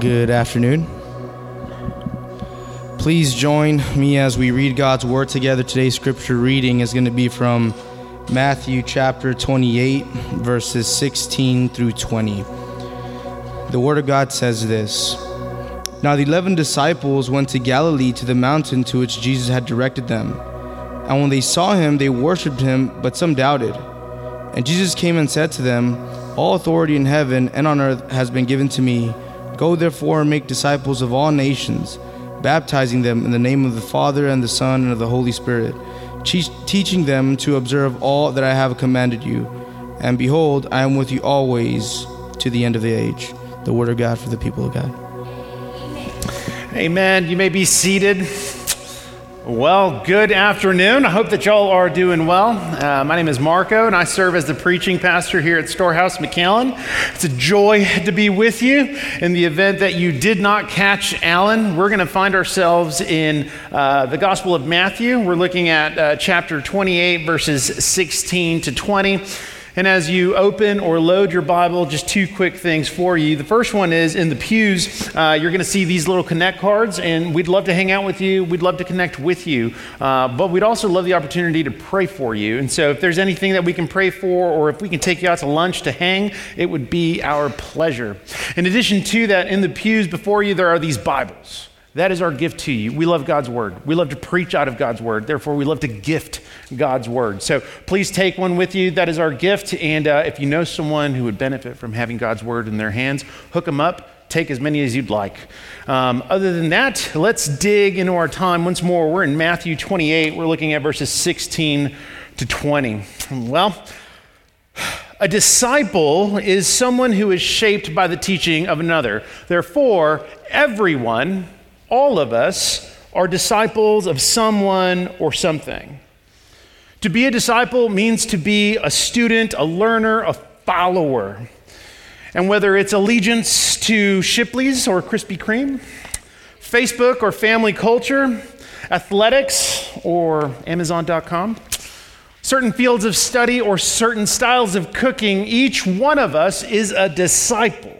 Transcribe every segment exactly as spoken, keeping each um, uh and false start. Good afternoon. Please join me as we read God's Word together. Today's scripture reading is going to be from Matthew chapter twenty-eight, verses sixteen through twenty. The Word of God says this. Now the eleven disciples went to Galilee to the mountain to which Jesus had directed them. And when they saw him, they worshipped him, but some doubted. And Jesus came and said to them, All authority in heaven and on earth has been given to me. Go therefore and make disciples of all nations, baptizing them in the name of the Father and the Son and of the Holy Spirit, te- teaching them to observe all that I have commanded you. And behold, I am with you always to the end of the age. The word of God for the people of God. Amen. You may be seated. Well, good afternoon. I hope that y'all are doing well. Uh, my name is Marco, and I serve as the preaching pastor here at Storehouse McAllen. It's a joy to be with you. In the event that you did not catch Alan, we're going to find ourselves in uh, the Gospel of Matthew. We're looking at uh, chapter twenty-eight, verses sixteen to twenty. And as you open or load your Bible, just two quick things for you. The first one is in the pews, uh, you're going to see these little connect cards, and we'd love to hang out with you. We'd love to connect with you, uh, but we'd also love the opportunity to pray for you. And so if there's anything that we can pray for, or if we can take you out to lunch to hang, it would be our pleasure. In addition to that, in the pews before you, there are these Bibles. That is our gift to you. We love God's word. We love to preach out of God's word. Therefore, we love to gift God's word. So please take one with you. That is our gift. And uh, if you know someone who would benefit from having God's word in their hands, hook them up. Take as many as you'd like. Um, other than that, let's dig into our time once more. We're in Matthew twenty-eight. We're looking at verses sixteen to twenty. Well, a disciple is someone who is shaped by the teaching of another. Therefore, everyone, all of us, are disciples of someone or something. To be a disciple means to be a student, a learner, a follower. And whether it's allegiance to Shipley's or Krispy Kreme, Facebook or family culture, athletics or Amazon dot com, certain fields of study or certain styles of cooking, each one of us is a disciple.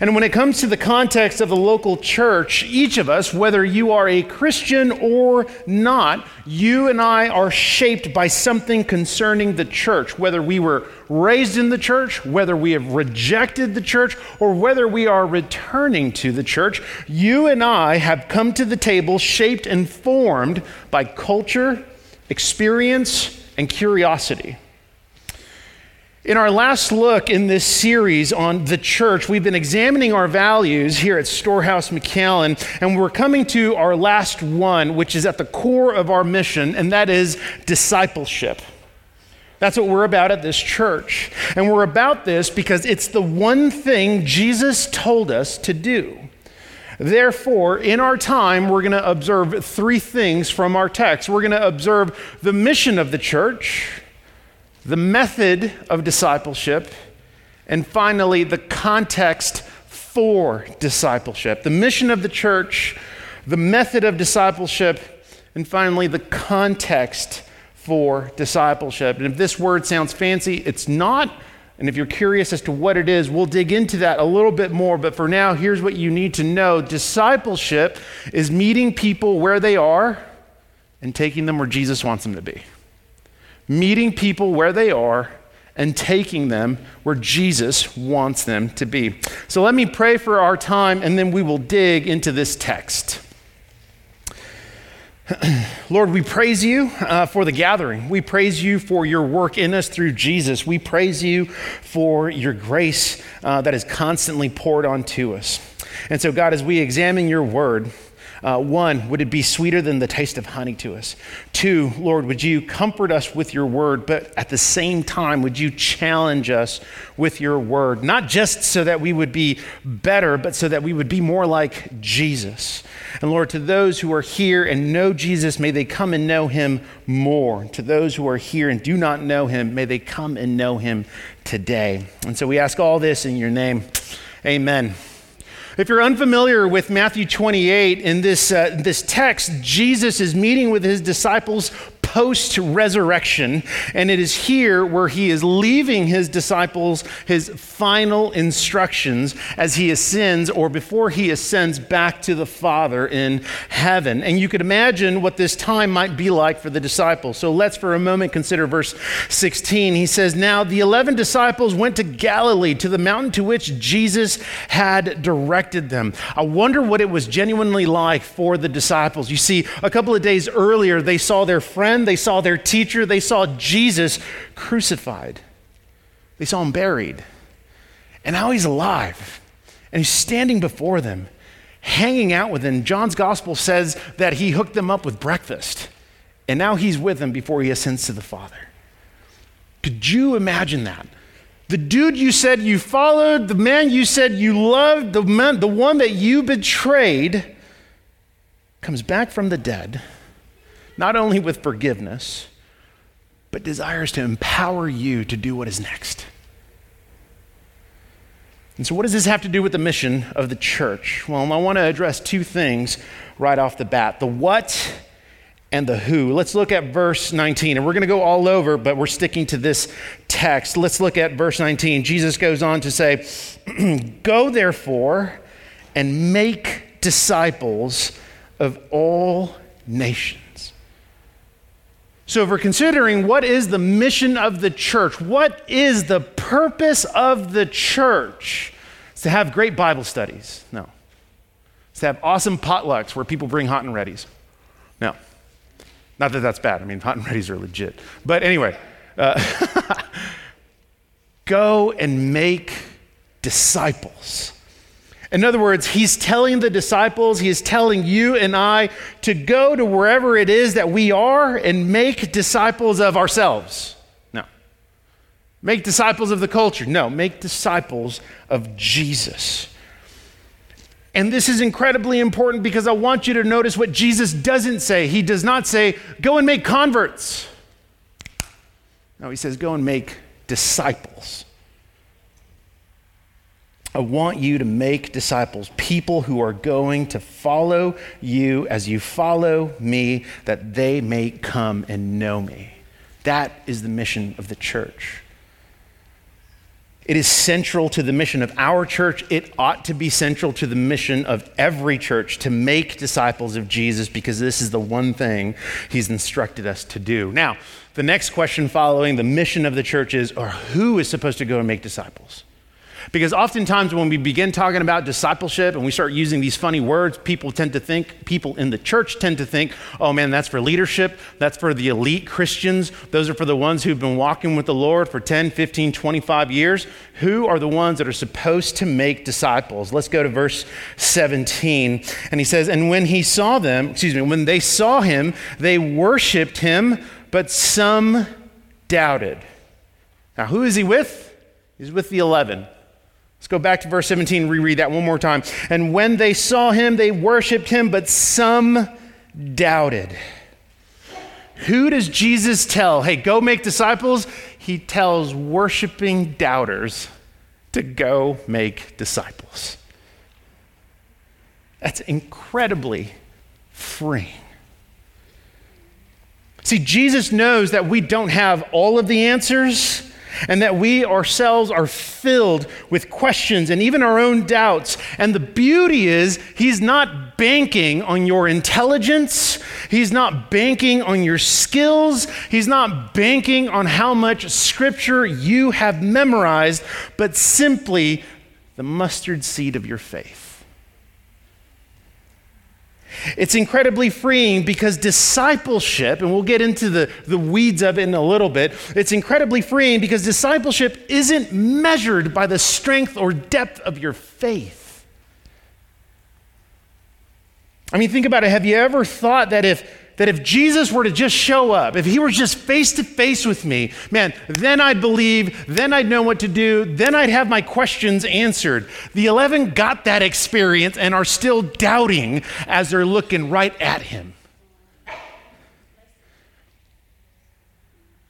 And when it comes to the context of the local church, each of us, whether you are a Christian or not, you and I are shaped by something concerning the church, whether we were raised in the church, whether we have rejected the church, or whether we are returning to the church. You and I have come to the table shaped and formed by culture, experience, and curiosity. In our last look in this series on the church, we've been examining our values here at Storehouse McAllen, and we're coming to our last one, which is at the core of our mission, and that is discipleship. That's what we're about at this church. And we're about this because it's the one thing Jesus told us to do. Therefore, in our time, we're going to observe three things from our text. We're going to observe the mission of the church, the method of discipleship, and finally, the context for discipleship. The mission of the church, the method of discipleship, and finally, the context for discipleship. And if this word sounds fancy, it's not. And if you're curious as to what it is, we'll dig into that a little bit more. But for now, here's what you need to know. Discipleship is meeting people where they are and taking them where Jesus wants them to be. Meeting people where they are and taking them where Jesus wants them to be. So let me pray for our time, and then we will dig into this text. Lord, we praise you uh, for the gathering. We praise you for your work in us through Jesus. We praise you for your grace uh, that is constantly poured onto us. And so, God, as we examine your word, Uh, one, would it be sweeter than the taste of honey to us? Two, Lord, would you comfort us with your word, but at the same time, would you challenge us with your word? Not just so that we would be better, but so that we would be more like Jesus. And Lord, to those who are here and know Jesus, may they come and know him more. To those who are here and do not know him, may they come and know him today. And so we ask all this in your name. Amen. If you're unfamiliar with Matthew twenty-eight, in this uh, this text, Jesus is meeting with his disciples post-resurrection, and it is here where he is leaving his disciples his final instructions as he ascends, or before he ascends back to the Father in heaven. And you could imagine what this time might be like for the disciples. So let's for a moment consider verse sixteen. He says, "Now the eleven disciples went to Galilee, to the mountain to which Jesus had directed them." I wonder what it was genuinely like for the disciples. You see, a couple of days earlier, they saw their friend, they saw their teacher, they saw Jesus crucified. They saw him buried. And now he's alive, and he's standing before them, hanging out with them. John's gospel says that he hooked them up with breakfast, and now he's with them before he ascends to the Father. Could you imagine that? The dude you said you followed, the man you said you loved, the man, the one that you betrayed, comes back from the dead, not only with forgiveness, but desires to empower you to do what is next. And so what does this have to do with the mission of the church? Well, I want to address two things right off the bat, the what and the who. Let's look at verse nineteen, and we're going to go all over, but we're sticking to this text. Let's look at verse nineteen. Jesus goes on to say, "Go therefore and make disciples of all nations." So if we're considering what is the mission of the church, what is the purpose of the church? It's to have great Bible studies. No. It's to have awesome potlucks where people bring hot and readies. No. Not that that's bad. I mean, hot and readies are legit. But anyway, uh, go and make disciples. In other words, he's telling the disciples, he is telling you and I to go to wherever it is that we are and make disciples of ourselves. No. Make disciples of the culture. No, make disciples of Jesus. And this is incredibly important because I want you to notice what Jesus doesn't say. He does not say, go and make converts. No, he says, go and make disciples. I want you to make disciples, people who are going to follow you as you follow me, that they may come and know me. That is the mission of the church. It is central to the mission of our church. It ought to be central to the mission of every church to make disciples of Jesus, because this is the one thing he's instructed us to do. Now, the next question following the mission of the church is, or who is supposed to go and make disciples? Because oftentimes when we begin talking about discipleship and we start using these funny words, people tend to think, people in the church tend to think, oh man, that's for leadership, that's for the elite Christians, those are for the ones who've been walking with the Lord for ten, fifteen, twenty-five years. Who are the ones that are supposed to make disciples? Let's go to verse seventeen. And he says, and when he saw them, excuse me, when they saw him, they worshiped him, but some doubted. Now, who is he with? He's with the eleven. Let's go back to verse seventeen, reread that one more time. And when they saw him, they worshiped him, but some doubted. Who does Jesus tell, hey, go make disciples? He tells worshiping doubters to go make disciples. That's incredibly freeing. See, Jesus knows that we don't have all of the answers, and that we ourselves are filled with questions and even our own doubts. And the beauty is, he's not banking on your intelligence. He's not banking on your skills. He's not banking on how much scripture you have memorized, but simply the mustard seed of your faith. It's incredibly freeing because discipleship, and we'll get into the, the weeds of it in a little bit, it's incredibly freeing because discipleship isn't measured by the strength or depth of your faith. I mean, think about it. Have you ever thought that if that if Jesus were to just show up, if he were just face to face with me, man, then I'd believe, then I'd know what to do, then I'd have my questions answered. The eleven got that experience and are still doubting as they're looking right at him.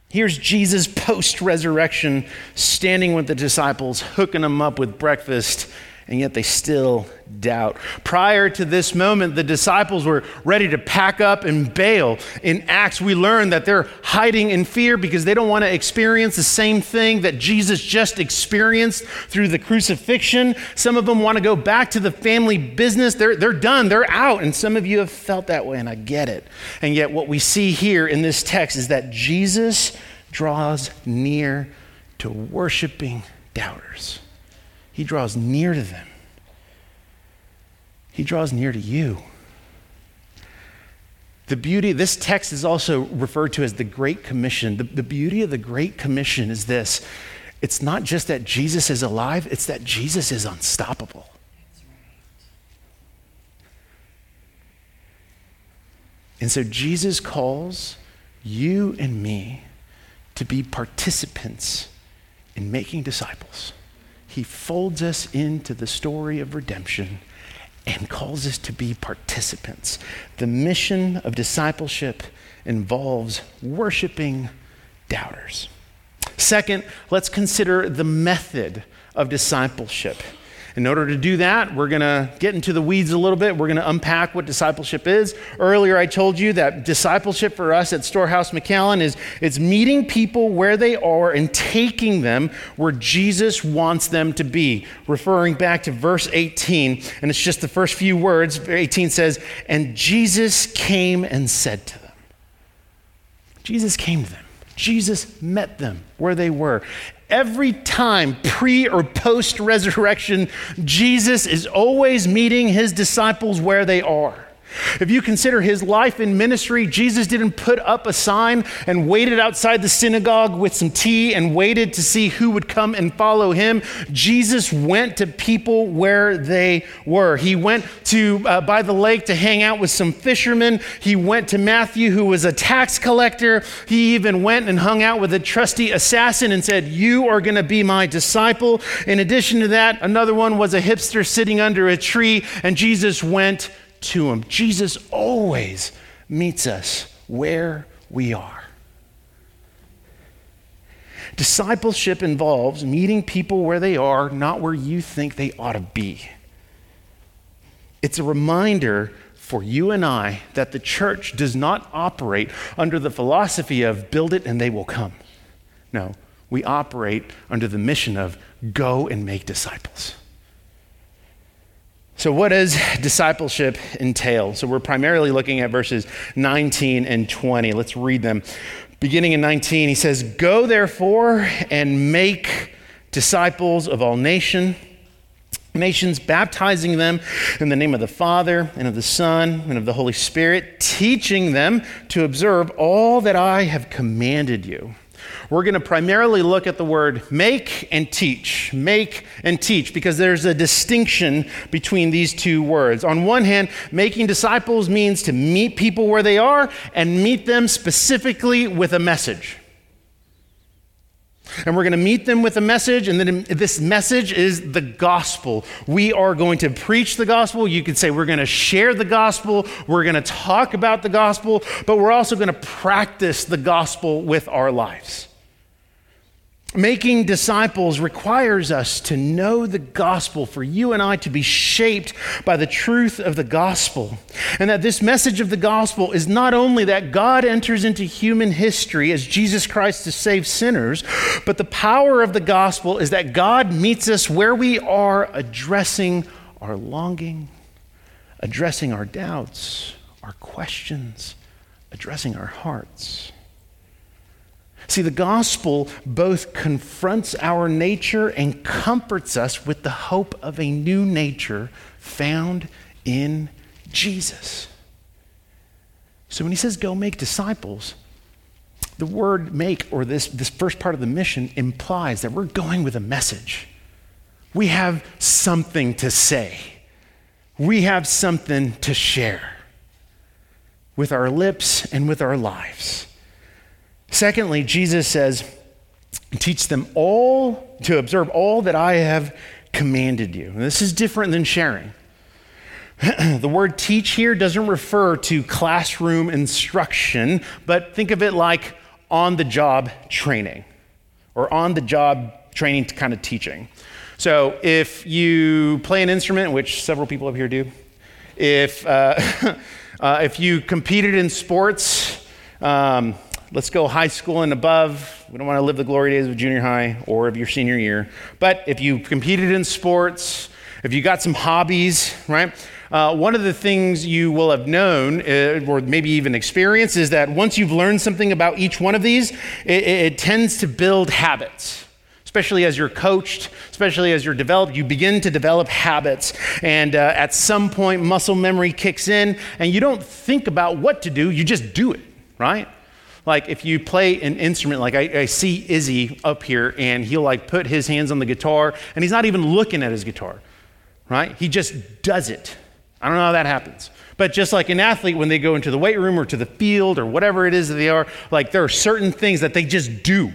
Here's Jesus post-resurrection, standing with the disciples, hooking them up with breakfast, and yet they still doubt. Prior to this moment, the disciples were ready to pack up and bail. In Acts, we learn that they're hiding in fear because they don't want to experience the same thing that Jesus just experienced through the crucifixion. Some of them want to go back to the family business. They're, they're done, they're out. And some of you have felt that way, and I get it. And yet what we see here in this text is that Jesus draws near to worshiping doubters. He draws near to them. He draws near to you. The beauty, this text is also referred to as the Great Commission. The, the beauty of the Great Commission is this. It's not just that Jesus is alive, it's that Jesus is unstoppable. That's right. And so Jesus calls you and me to be participants in making disciples. He folds us into the story of redemption and calls us to be participants. The mission of discipleship involves worshiping doubters. Second, let's consider the method of discipleship. In order to do that, we're gonna get into the weeds a little bit. We're gonna unpack what discipleship is. Earlier, I told you that discipleship for us at Storehouse McAllen is it's meeting people where they are and taking them where Jesus wants them to be. Referring back to verse eighteen, and it's just the first few words. eighteen says, and Jesus came and said to them. Jesus came to them. Jesus met them where they were. Every time, pre or post resurrection, Jesus is always meeting his disciples where they are. If you consider his life in ministry, Jesus didn't put up a sign and waited outside the synagogue with some tea and waited to see who would come and follow him. Jesus went to people where they were. He went to uh, by the lake to hang out with some fishermen. He went to Matthew, who was a tax collector. He even went and hung out with a trusty assassin and said, you are going to be my disciple. In addition to that, another one was a hipster sitting under a tree, and Jesus went to him. Jesus always meets us where we are. Discipleship involves meeting people where they are, not where you think they ought to be. It's a reminder for you and I that the church does not operate under the philosophy of build it and they will come. No, we operate under the mission of go and make disciples. So what does discipleship entail? So we're primarily looking at verses nineteen and twenty. Let's read them. Beginning in nineteen, he says, go therefore and make disciples of all nation, nations, baptizing them in the name of the Father and of the Son and of the Holy Spirit, teaching them to observe all that I have commanded you. We're going to primarily look at the word make and teach, make and teach, because there's a distinction between these two words. On one hand, making disciples means to meet people where they are and meet them specifically with a message. And we're going to meet them with a message, and then this message is the gospel. We are going to preach the gospel. You could say we're going to share the gospel. We're going to talk about the gospel, but we're also going to practice the gospel with our lives. Making disciples requires us to know the gospel, for you and I to be shaped by the truth of the gospel. And that this message of the gospel is not only that God enters into human history as Jesus Christ to save sinners, but the power of the gospel is that God meets us where we are, addressing our longing, addressing our doubts, our questions, addressing our hearts. See, the gospel both confronts our nature and comforts us with the hope of a new nature found in Jesus. So when he says, go make disciples, the word make, or this, this first part of the mission, implies that we're going with a message. We have something to say. We have something to share with our lips and with our lives. Secondly, Jesus says, teach them all to observe all that I have commanded you. And this is different than sharing. The word teach here doesn't refer to classroom instruction, but think of it like on-the-job training, or on-the-job training to kind of teaching. So if you play an instrument, which several people up here do, if uh, uh, if you competed in sports, um, let's go high school and above. We don't want to live the glory days of junior high or of your senior year. But if you competed in sports, if you got some hobbies, right? Uh, one of the things you will have known uh, or maybe even experienced is that once you've learned something about each one of these, it, it, it tends to build habits. Especially as you're coached, especially as you're developed, you begin to develop habits. And uh, at some point, muscle memory kicks in and you don't think about what to do, you just do it, right? Like if you play an instrument, like I, I see Izzy up here and he'll like put his hands on the guitar and he's not even looking at his guitar, right? He just does it. I don't know how that happens. But just like an athlete, when they go into the weight room or to the field or whatever it is that they are, like there are certain things that they just do.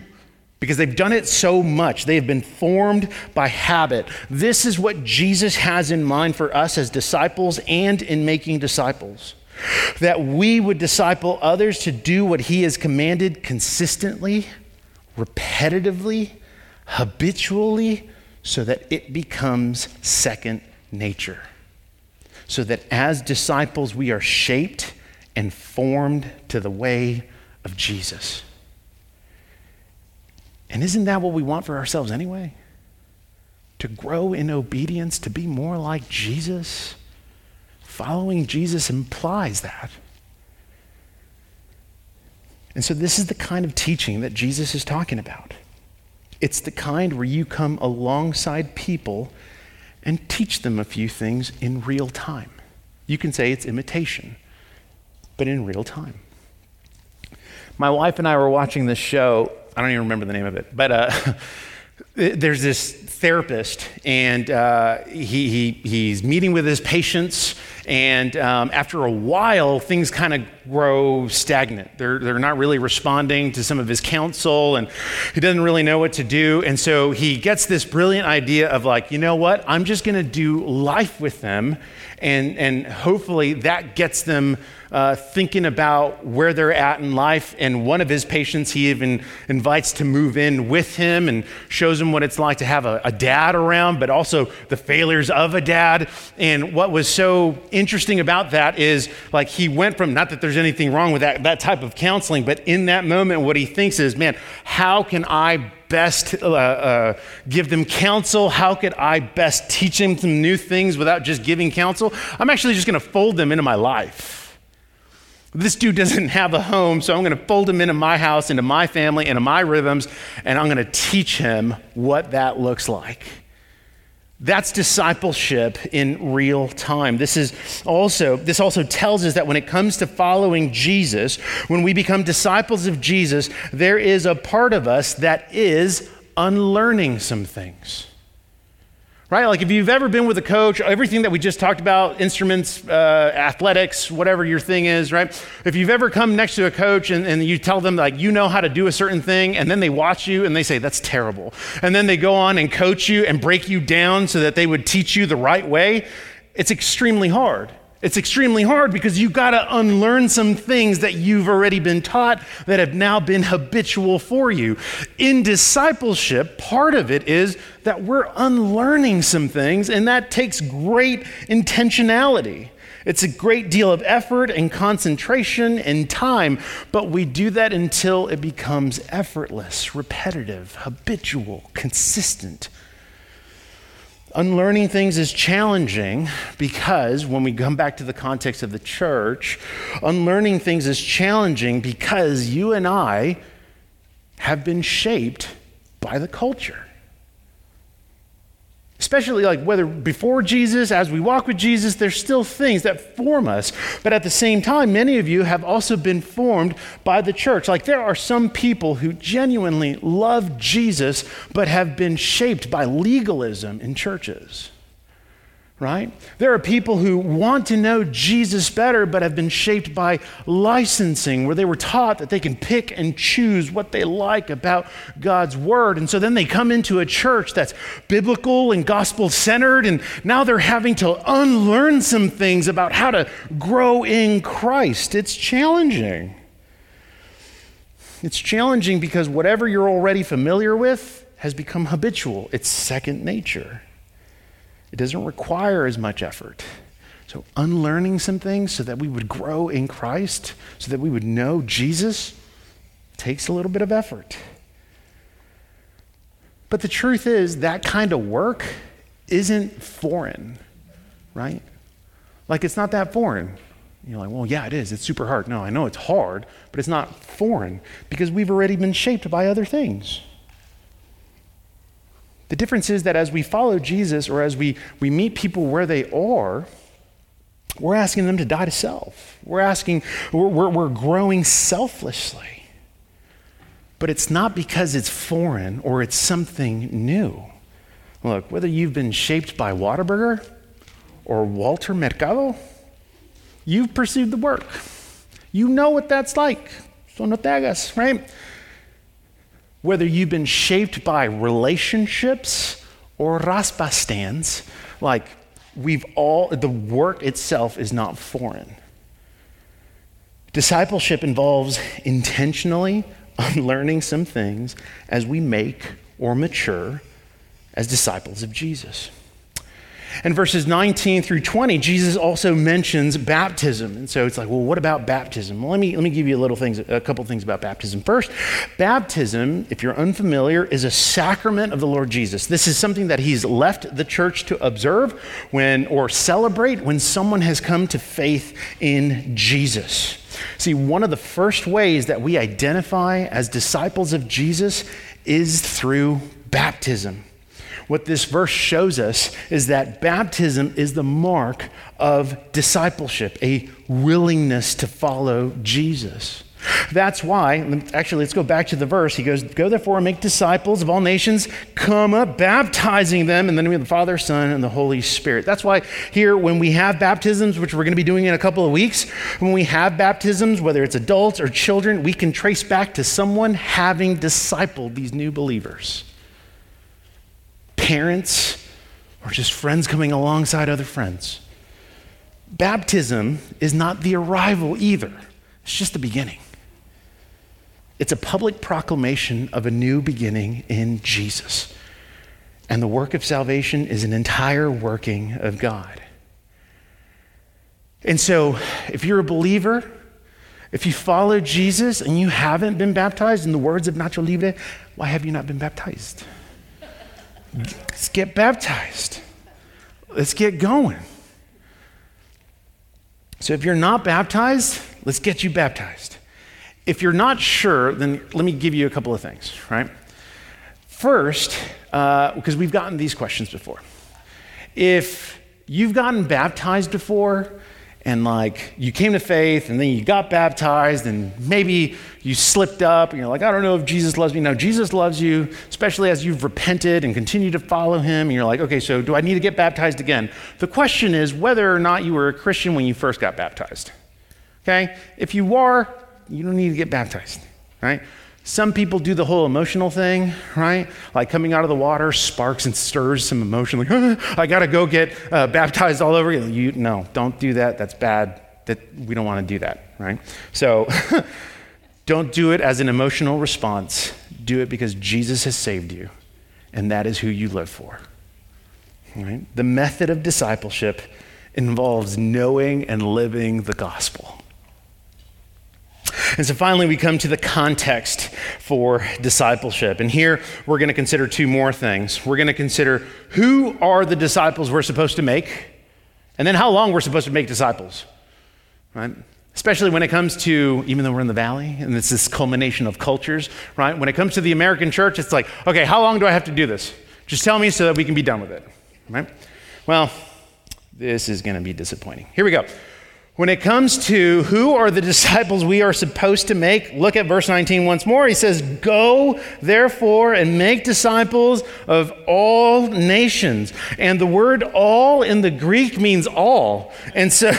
Because they've done it so much. They have been formed by habit. This is what Jesus has in mind for us as disciples and in making disciples. That we would disciple others to do what he has commanded consistently, repetitively, habitually, so that it becomes second nature. So that as disciples, we are shaped and formed to the way of Jesus. And isn't that what we want for ourselves anyway? To grow in obedience, to be more like Jesus. Following Jesus implies that. And so this is the kind of teaching that Jesus is talking about. It's the kind where you come alongside people and teach them a few things in real time. You can say it's imitation, but in real time. My wife and I were watching this show, I don't even remember the name of it, but uh, there's this therapist, and uh, he, he he's meeting with his patients, and um, after a while, things kind of grow stagnant. They're they're not really responding to some of his counsel, and he doesn't really know what to do, and so he gets this brilliant idea of like, you know what, I'm just gonna do life with them, and, and hopefully that gets them Uh, thinking about where they're at in life. And one of his patients he even invites to move in with him and shows him what it's like to have a, a dad around, but also the failures of a dad. And what was so interesting about that is like he went from, not that there's anything wrong with that, that type of counseling, but in that moment what he thinks is, man, how can I best uh, uh, give them counsel? How could I best teach them some new things without just giving counsel? I'm actually just gonna fold them into my life. This dude doesn't have a home, so I'm going to fold him into my house, into my family, into my rhythms, and I'm going to teach him what that looks like. That's discipleship in real time. This is also, this also tells us that when it comes to following Jesus, when we become disciples of Jesus, there is a part of us that is unlearning some things. Right? Like if you've ever been with a coach, everything that we just talked about, instruments, uh, athletics, whatever your thing is, right? If you've ever come next to a coach and, and you tell them like, you know how to do a certain thing, and then they watch you and they say, that's terrible. And then they go on and coach you and break you down so that they would teach you the right way. It's extremely hard. It's extremely hard because you've got to unlearn some things that you've already been taught that have now been habitual for you. In discipleship, part of it is that we're unlearning some things, and that takes great intentionality. It's a great deal of effort and concentration and time, but we do that until it becomes effortless, repetitive, habitual, consistent. Unlearning things is challenging because when we come back to the context of the church, unlearning things is challenging because you and I have been shaped by the culture. Especially like whether before Jesus, as we walk with Jesus, there's still things that form us. But at the same time, many of you have also been formed by the church. Like there are some people who genuinely love Jesus, but have been shaped by legalism in churches, right? There are people who want to know Jesus better, but have been shaped by licensing, where they were taught that they can pick and choose what they like about God's word. And so then they come into a church that's biblical and gospel-centered, and now they're having to unlearn some things about how to grow in Christ. It's challenging. It's challenging because whatever you're already familiar with has become habitual. It's second nature. It doesn't require as much effort. So unlearning some things so that we would grow in Christ, so that we would know Jesus, takes a little bit of effort. But the truth is that kind of work isn't foreign, right? Like it's not that foreign. You're like, well, yeah, it is. It's super hard. No, I know it's hard, but it's not foreign because we've already been shaped by other things. The difference is that as we follow Jesus or as we, we meet people where they are, we're asking them to die to self. We're asking, we're, we're, we're growing selflessly. But it's not because it's foreign or it's something new. Look, whether you've been shaped by Whataburger or Walter Mercado, you've pursued the work. You know what that's like. So no te hagas, right? Whether you've been shaped by relationships or raspa stands, like we've all, the work itself is not foreign. Discipleship involves intentionally unlearning some things as we make or mature as disciples of Jesus. In verses nineteen through twenty, Jesus also mentions baptism. And so it's like, well, what about baptism? Well, let me let me give you a little things, a couple things about baptism. First, baptism, if you're unfamiliar, is a sacrament of the Lord Jesus. This is something that he's left the church to observe when or celebrate when someone has come to faith in Jesus. See, one of the first ways that we identify as disciples of Jesus is through baptism. What this verse shows us is that baptism is the mark of discipleship, a willingness to follow Jesus. That's why, actually, let's go back to the verse. He goes, go therefore and make disciples of all nations, come up, baptizing them. And then we have the Father, Son, and the Holy Spirit. That's why here when we have baptisms, which we're going to be doing in a couple of weeks, when we have baptisms, whether it's adults or children, we can trace back to someone having discipled these new believers. Parents, or just friends coming alongside other friends. Baptism is not the arrival either. It's just the beginning. It's a public proclamation of a new beginning in Jesus. And the work of salvation is an entire working of God. And so if you're a believer, if you follow Jesus and you haven't been baptized, in the words of Nacho Libre, why have you not been baptized? Let's get baptized. Let's get going. So if you're not baptized, let's get you baptized. If you're not sure, then let me give you a couple of things, right? First, uh, because we've gotten these questions before. If you've gotten baptized before and like you came to faith and then you got baptized and maybe you slipped up and you're like, I don't know if Jesus loves me. No, Jesus loves you, especially as you've repented and continue to follow him. And you're like, okay, so do I need to get baptized again? The question is whether or not you were a Christian when you first got baptized, okay? If you are, you don't need to get baptized, right? Some people do the whole emotional thing, right? Like coming out of the water sparks and stirs some emotion. Like, ah, I gotta go get uh, baptized all over again. You, no, don't do that. That's bad. That we don't want to do that, right? So don't do it as an emotional response. Do it because Jesus has saved you, and that is who you live for. Right? The method of discipleship involves knowing and living the gospel. And so finally, we come to the context for discipleship. And here, we're going to consider two more things. We're going to consider who are the disciples we're supposed to make, and then how long we're supposed to make disciples, right? Especially when it comes to, even though we're in the valley, and it's this culmination of cultures, right? When it comes to the American church, it's like, okay, how long do I have to do this? Just tell me so that we can be done with it, right? Well, this is going to be disappointing. Here we go. When it comes to who are the disciples we are supposed to make, look at verse nineteen once more. He says, go therefore and make disciples of all nations. And the word all in the Greek means all. And so,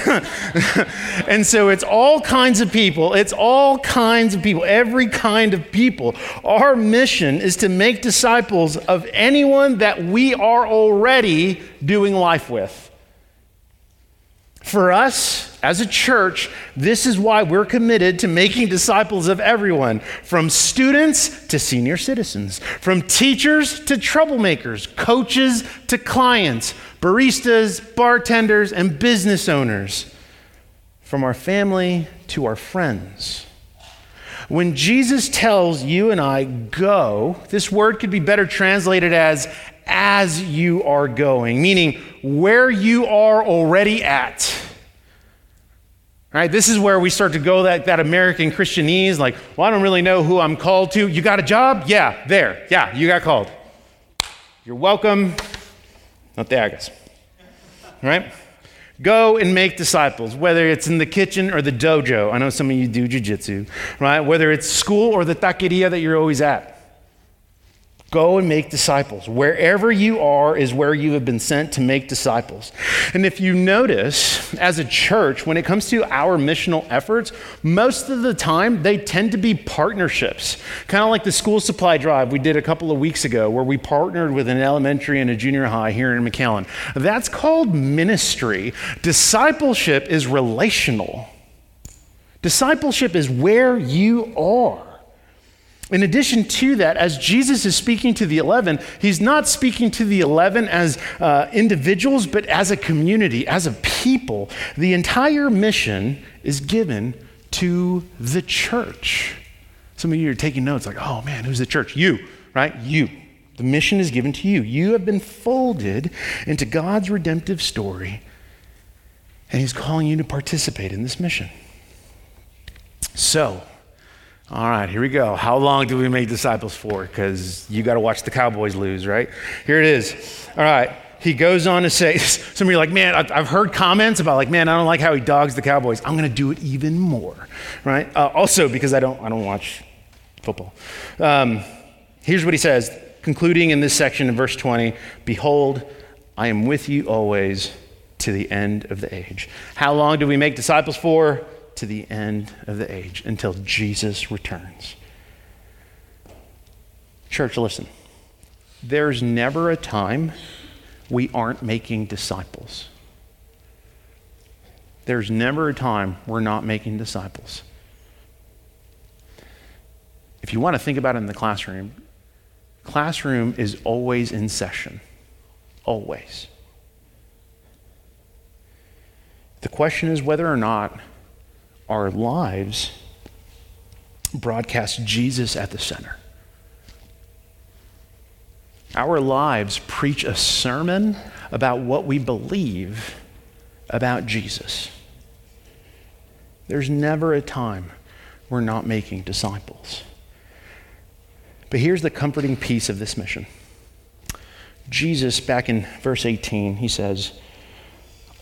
and so it's all kinds of people. It's all kinds of people, every kind of people. Our mission is to make disciples of anyone that we are already doing life with. For us, as a church, this is why we're committed to making disciples of everyone, from students to senior citizens, from teachers to troublemakers, coaches to clients, baristas, bartenders, and business owners, from our family to our friends. When Jesus tells you and I, go, this word could be better translated as, as you are going, meaning where you are already at. All right, this is where we start to go that, that American Christianese, like, well, I don't really know who I'm called to. You got a job? Yeah, there. Yeah, you got called. You're welcome. Not there, I guess. All right? Go and make disciples, whether it's in the kitchen or the dojo. I know some of you do jiu-jitsu, right? Whether it's school or the taqueria that you're always at. Go and make disciples. Wherever you are is where you have been sent to make disciples. And if you notice, as a church, when it comes to our missional efforts, most of the time they tend to be partnerships. Kind of like the school supply drive we did a couple of weeks ago where we partnered with an elementary and a junior high here in McAllen. That's called ministry. Discipleship is relational. Discipleship is where you are. In addition to that, as Jesus is speaking to the eleven, he's not speaking to the eleven as uh, individuals, but as a community, as a people. The entire mission is given to the church. Some of you are taking notes like, oh man, who's the church? You, right? You. The mission is given to you. You have been folded into God's redemptive story, and he's calling you to participate in this mission. So, all right, here we go. How long do we make disciples for? Because you got to watch the Cowboys lose, right? Here it is. All right, he goes on to say, some of you are like, man, I've heard comments about like, man, I don't like how he dogs the Cowboys. I'm going to do it even more, right? Uh, also, because I don't, I don't watch football. Um, here's what he says, concluding in this section in verse twenty, behold, I am with you always to the end of the age. How long do we make disciples for? To the end of the age, until Jesus returns. Church, listen. There's never a time we aren't making disciples. There's never a time we're not making disciples. If you want to think about it in the classroom, classroom is always in session. Always. The question is whether or not our lives broadcast Jesus at the center. Our lives preach a sermon about what we believe about Jesus. There's never a time we're not making disciples. But here's the comforting piece of this mission. Jesus, back in verse eighteen, he says,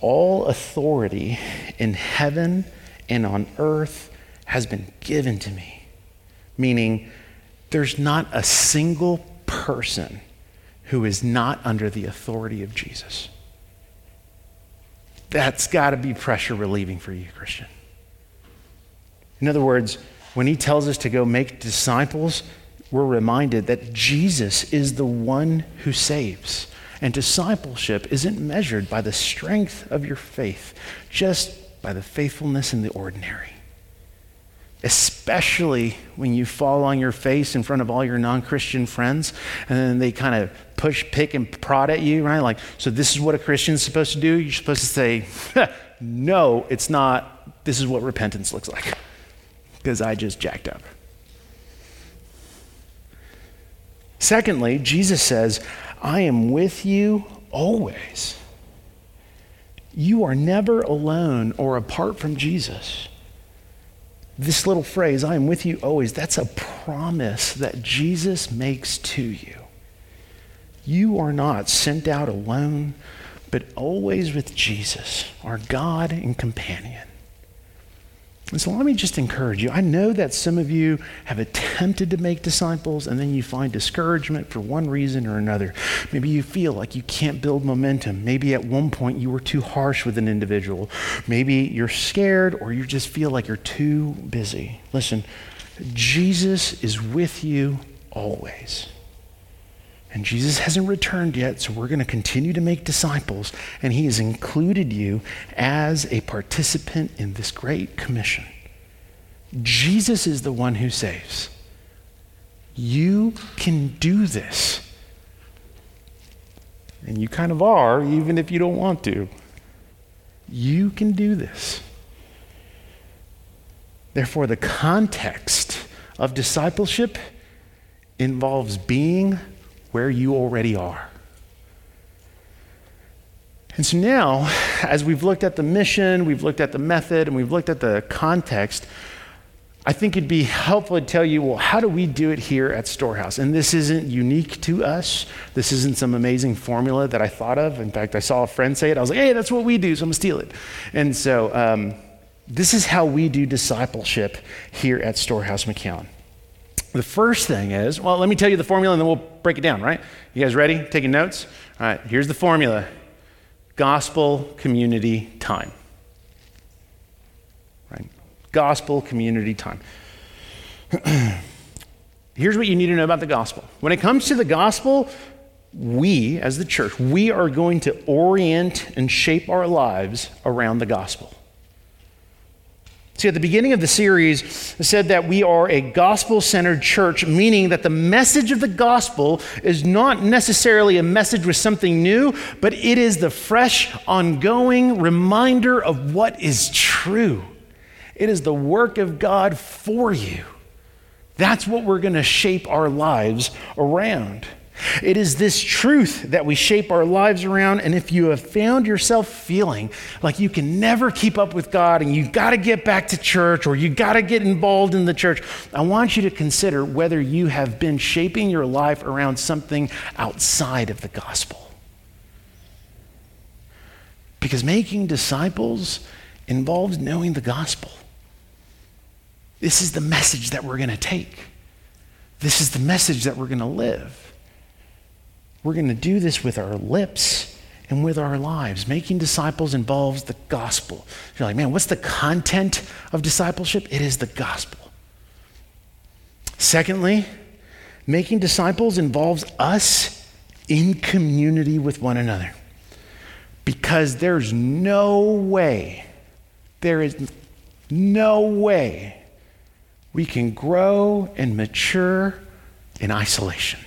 all authority in heaven and on earth has been given to me. Meaning, there's not a single person who is not under the authority of Jesus. That's gotta be pressure relieving for you, Christian. In other words, when he tells us to go make disciples, we're reminded that Jesus is the one who saves. And discipleship isn't measured by the strength of your faith, just by the faithfulness in the ordinary, especially when you fall on your face in front of all your non-Christian friends and then they kind of push, pick, and prod at you, right? Like, so this is what a Christian's supposed to do? You're supposed to say, no, it's not. This is what repentance looks like because I just jacked up. Secondly, Jesus says, I am with you always. You are never alone or apart from Jesus. This little phrase, I am with you always, that's a promise that Jesus makes to you. You are not sent out alone, but always with Jesus, our God and companion. And so let me just encourage you. I know that some of you have attempted to make disciples and then you find discouragement for one reason or another. Maybe you feel like you can't build momentum. Maybe at one point you were too harsh with an individual. Maybe you're scared or you just feel like you're too busy. Listen, Jesus is with you always. And Jesus hasn't returned yet, so we're going to continue to make disciples, and he has included you as a participant in this great commission. Jesus is the one who saves. You can do this. And you kind of are, even if you don't want to. You can do this. Therefore, the context of discipleship involves being where you already are. And so now, as we've looked at the mission, we've looked at the method, and we've looked at the context, I think it'd be helpful to tell you, well, how do we do it here at Storehouse? And this isn't unique to us. This isn't some amazing formula that I thought of. In fact, I saw a friend say it. I was like, hey, that's what we do, so I'm gonna steal it. And so um, this is how we do discipleship here at Storehouse McAllen. The first thing is, well, let me tell you the formula and then we'll break it down, right? You guys ready? Taking notes? All right, here's the formula. Gospel, community, time. Right? Gospel, community, time. Here's what you need to know about the gospel. When it comes to the gospel, we, as the church, we are going to orient and shape our lives around the gospel. See, at the beginning of the series, I said that we are a gospel-centered church, meaning that the message of the gospel is not necessarily a message with something new, but it is the fresh, ongoing reminder of what is true. It is the work of God for you. That's what we're going to shape our lives around. It is this truth that we shape our lives around, and if you have found yourself feeling like you can never keep up with God and you got to get back to church or you got to get involved in the church, I want you to consider whether you have been shaping your life around something outside of the gospel. Because making disciples involves knowing the gospel. This is the message that we're going to take. This is the message that we're going to live. We're going to do this with our lips and with our lives. Making disciples involves the gospel. You're like, man, what's the content of discipleship? It is the gospel. Secondly, making disciples involves us in community with one another. Because there's no way, there is no way we can grow and mature in isolation.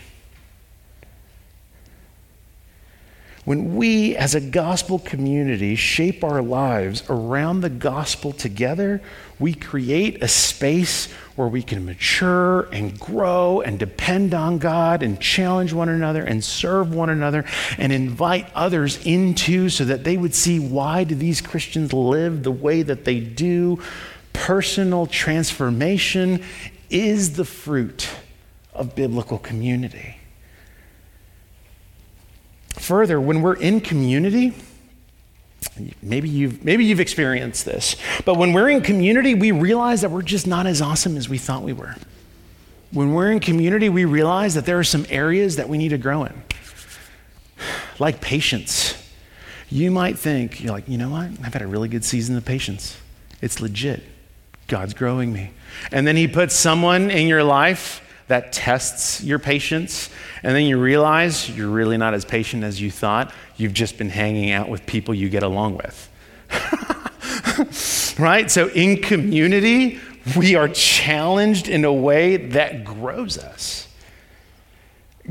When we, as a gospel community, shape our lives around the gospel together, we create a space where we can mature and grow and depend on God and challenge one another and serve one another and invite others into so that they would see, why do these Christians live the way that they do? Personal transformation is the fruit of biblical community. Further, when we're in community, maybe you've, maybe you've experienced this, but when we're in community, we realize that we're just not as awesome as we thought we were. When we're in community, we realize that there are some areas that we need to grow in, like patience. You might think, you're like, you know what? I've had a really good season of patience. It's legit. God's growing me. And then he puts someone in your life that tests your patience, and then you realize you're really not as patient as you thought. You've just been hanging out with people you get along with. Right? So in community, we are challenged in a way that grows us.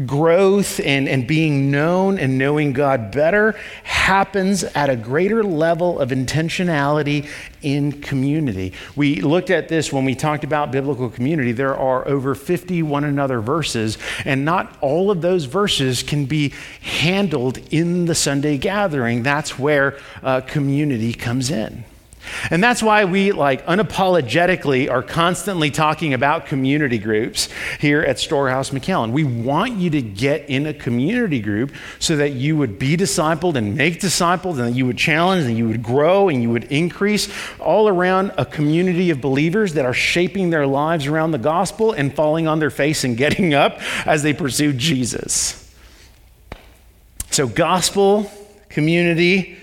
Growth and, and being known and knowing God better happens at a greater level of intentionality in community. We looked at this when we talked about biblical community. There are over fifty one another verses, and not all of those verses can be handled in the Sunday gathering. That's where uh, community comes in. And that's why we, like, unapologetically are constantly talking about community groups here at Storehouse McAllen. We want you to get in a community group so that you would be discipled and make disciples, and that you would challenge and you would grow and you would increase all around a community of believers that are shaping their lives around the gospel and falling on their face and getting up as they pursue Jesus. So gospel, community,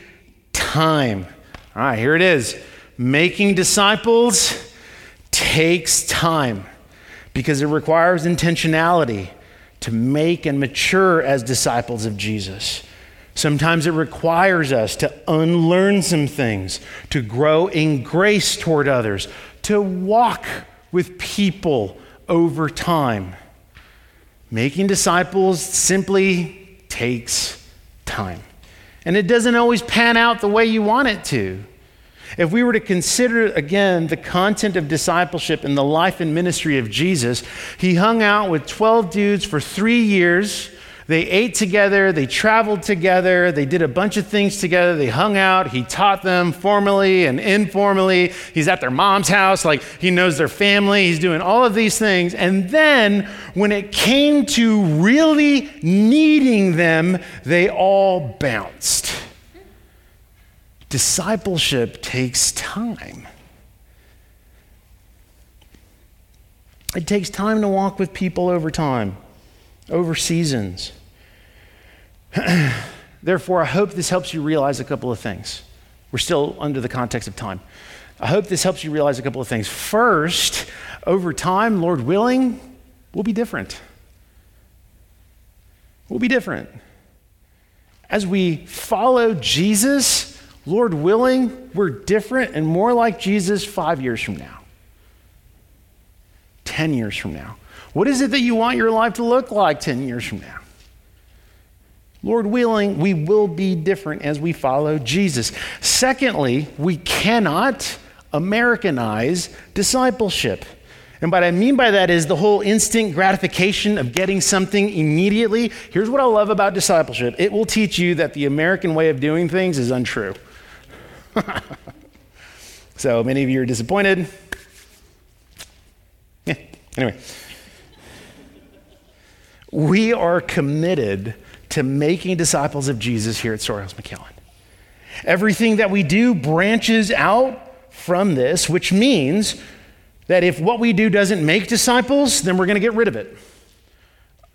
time. All right, here it is. Making disciples takes time because it requires intentionality to make and mature as disciples of Jesus. Sometimes it requires us to unlearn some things, to grow in grace toward others, to walk with people over time. Making disciples simply takes time. And it doesn't always pan out the way you want it to. If we were to consider, again, the content of discipleship in the life and ministry of Jesus, he hung out with twelve dudes for three years. They ate together, they traveled together, they did a bunch of things together, they hung out, he taught them formally and informally, he's at their mom's house, like he knows their family, he's doing all of these things. And then when it came to really needing them, they all bounced. Discipleship takes time. It takes time to walk with people over time, over seasons. Therefore, I hope this helps you realize a couple of things. We're still under the context of time. I hope this helps you realize a couple of things. First, over time, Lord willing, we'll be different. We'll be different. As we follow Jesus, Lord willing, we're different and more like Jesus five years from now, ten years from now. What is it that you want your life to look like ten years from now? Lord willing, we will be different as we follow Jesus. Secondly, we cannot Americanize discipleship. And what I mean by that is the whole instant gratification of getting something immediately. Here's what I love about discipleship. It will teach you that the American way of doing things is untrue. So many of you are disappointed. Yeah, anyway. We are committed to making disciples of Jesus here at Storehouse McAllen. Everything that we do branches out from this, which means that if what we do doesn't make disciples, then we're going to get rid of it.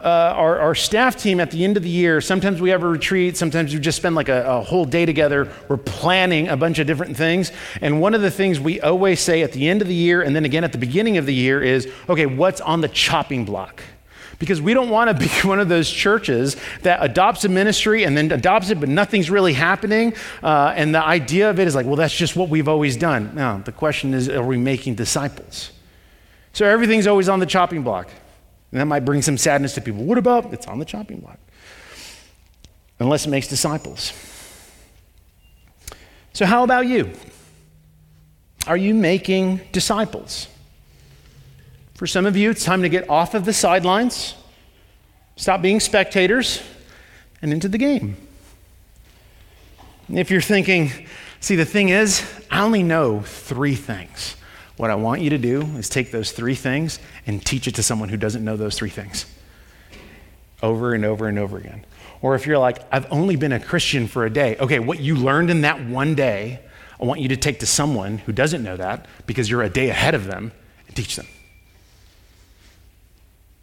Uh, our, our staff team at the end of the year, sometimes we have a retreat, sometimes we just spend like a, a whole day together. We're planning a bunch of different things. And one of the things we always say at the end of the year and then again at the beginning of the year is, okay, what's on the chopping block? Because we don't want to be one of those churches that adopts a ministry and then adopts it, but nothing's really happening. Uh, and the idea of it is like, well, that's just what we've always done. Now, the question is, are we making disciples? So everything's always on the chopping block. And that might bring some sadness to people. What about it's on the chopping block? Unless it makes disciples. So how about you? Are you making disciples? For some of you, it's time to get off of the sidelines, stop being spectators, and into the game. And if you're thinking, see, the thing is, I only know three things. What I want you to do is take those three things and teach it to someone who doesn't know those three things over and over and over again. Or if you're like, I've only been a Christian for a day. Okay, what you learned in that one day, I want you to take to someone who doesn't know that because you're a day ahead of them and teach them.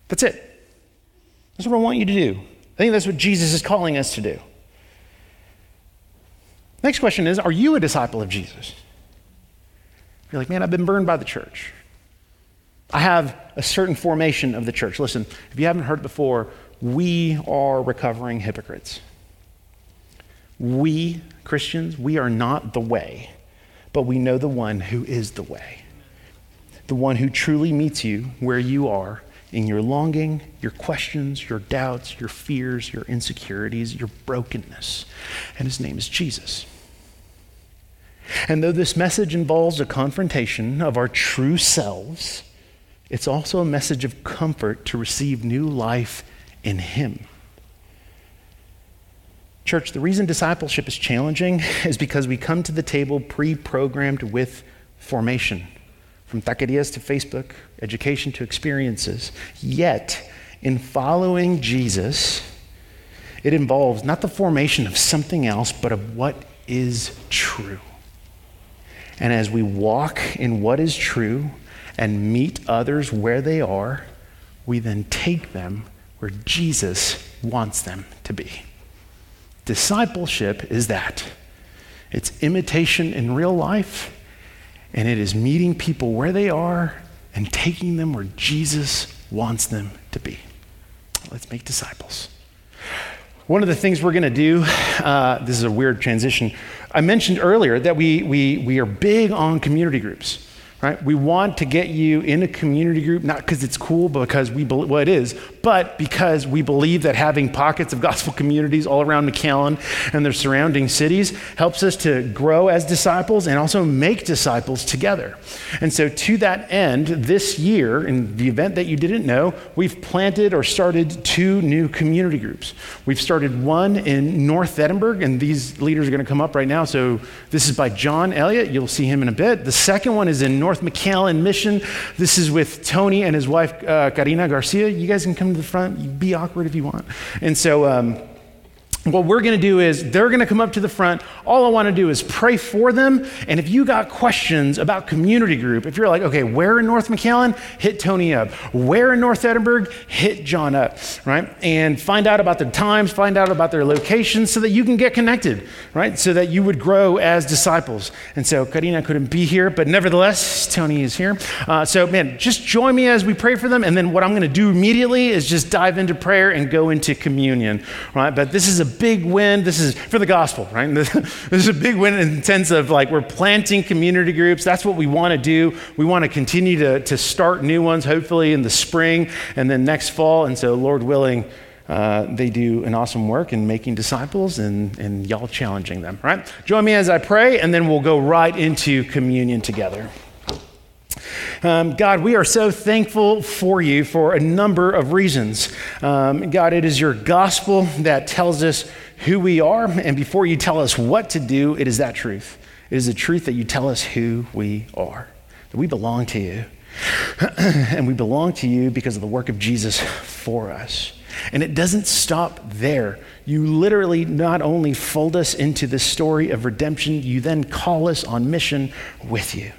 That's it. That's what I want you to do. I think that's what Jesus is calling us to do. Next question is, are you a disciple of Jesus? You're like, man, I've been burned by the church. I have a certain formation of the church. Listen, if you haven't heard before, we are recovering hypocrites. We, Christians, we are not the way, but we know the one who is the way. The one who truly meets you where you are in your longing, your questions, your doubts, your fears, your insecurities, your brokenness. And his name is Jesus. And though this message involves a confrontation of our true selves, it's also a message of comfort to receive new life in him. Church, the reason discipleship is challenging is because we come to the table pre-programmed with formation. From taquerias to Facebook, education to experiences. Yet, in following Jesus, it involves not the formation of something else, but of what is true. And as we walk in what is true and meet others where they are, we then take them where Jesus wants them to be. Discipleship is that. It's imitation in real life. And it is meeting people where they are and taking them where Jesus wants them to be. Let's make disciples. One of the things we're going to do, uh, this is a weird transition. I mentioned earlier that we we we are big on community groups, right? We want to get you in a community group, not because it's cool, but because we believe, well, it is, but because we believe that having pockets of gospel communities all around McAllen and their surrounding cities helps us to grow as disciples and also make disciples together. And so to that end, this year, in the event that you didn't know, we've planted or started two new community groups. We've started one in North Edinburgh, and these leaders are going to come up right now. So this is by John Elliott. You'll see him in a bit. The second one is in North McAllen Mission. This is with Tony and his wife, uh, Karina Garcia. You guys can come to the front. Be awkward if you want. And so um, what we're going to do is they're going to come up to the front. All I want to do is pray for them. And if you got questions about community group, if you're like, okay, where in North McAllen? Hit Tony up. Where in North Edinburgh? Hit John up, right? And find out about their times, find out about their locations so that you can get connected, right? So that you would grow as disciples. And so Karina couldn't be here, but nevertheless, Tony is here. Uh, so man, just join me as we pray for them. And then what I'm going to do immediately is just dive into prayer and go into communion, right? But this is a big win. This is for the gospel, right? This is a big win in the sense of like we're planting community groups. That's what we want to do. We want to continue to, to start new ones, hopefully in the spring and then next fall. And so Lord willing, uh, they do an awesome work in making disciples and, and y'all challenging them, right? Join me as I pray, and then we'll go right into communion together. Um, God, we are so thankful for you for a number of reasons. Um, God, it is your gospel that tells us who we are, and before you tell us what to do, it is that truth. It is the truth that you tell us who we are, that we belong to you, and we belong to you because of the work of Jesus for us. And it doesn't stop there. You literally not only fold us into this story of redemption, you then call us on mission with you.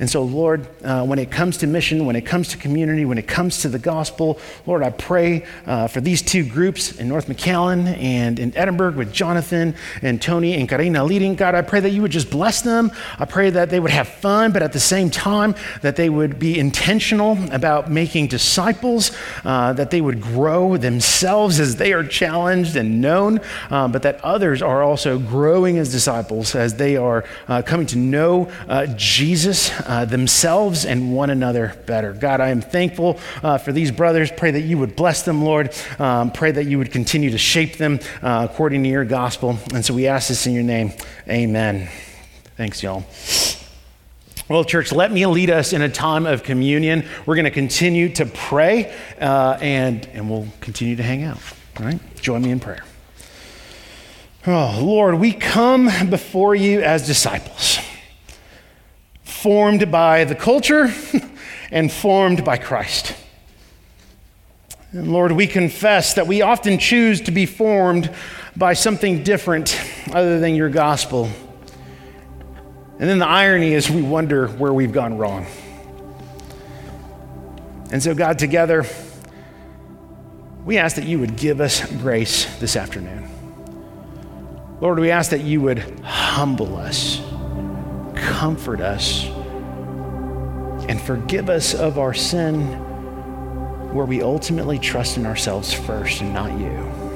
And so, Lord, uh, when it comes to mission, when it comes to community, when it comes to the gospel, Lord, I pray uh, for these two groups in North McAllen and in Edinburgh with Jonathan and Tony and Karina leading. God, I pray that you would just bless them. I pray that they would have fun, but at the same time, that they would be intentional about making disciples, uh, that they would grow themselves as they are challenged and known, uh, but that others are also growing as disciples as they are uh, coming to know uh, Jesus Uh, themselves and one another better. God, I am thankful uh, for these brothers. Pray that you would bless them, Lord. Um, pray that you would continue to shape them uh, according to your gospel. And so we ask this in your name. Amen. Thanks, y'all. Well, church, let me lead us in a time of communion. We're going to continue to pray uh, and, and we'll continue to hang out. All right? Join me in prayer. Oh, Lord, we come before you as disciples, formed by the culture and formed by Christ. And Lord, we confess that we often choose to be formed by something different other than your gospel. And then the irony is we wonder where we've gone wrong. And so God, together, we ask that you would give us grace this afternoon. Lord, we ask that you would humble us, comfort us, and forgive us of our sin where we ultimately trust in ourselves first and not you.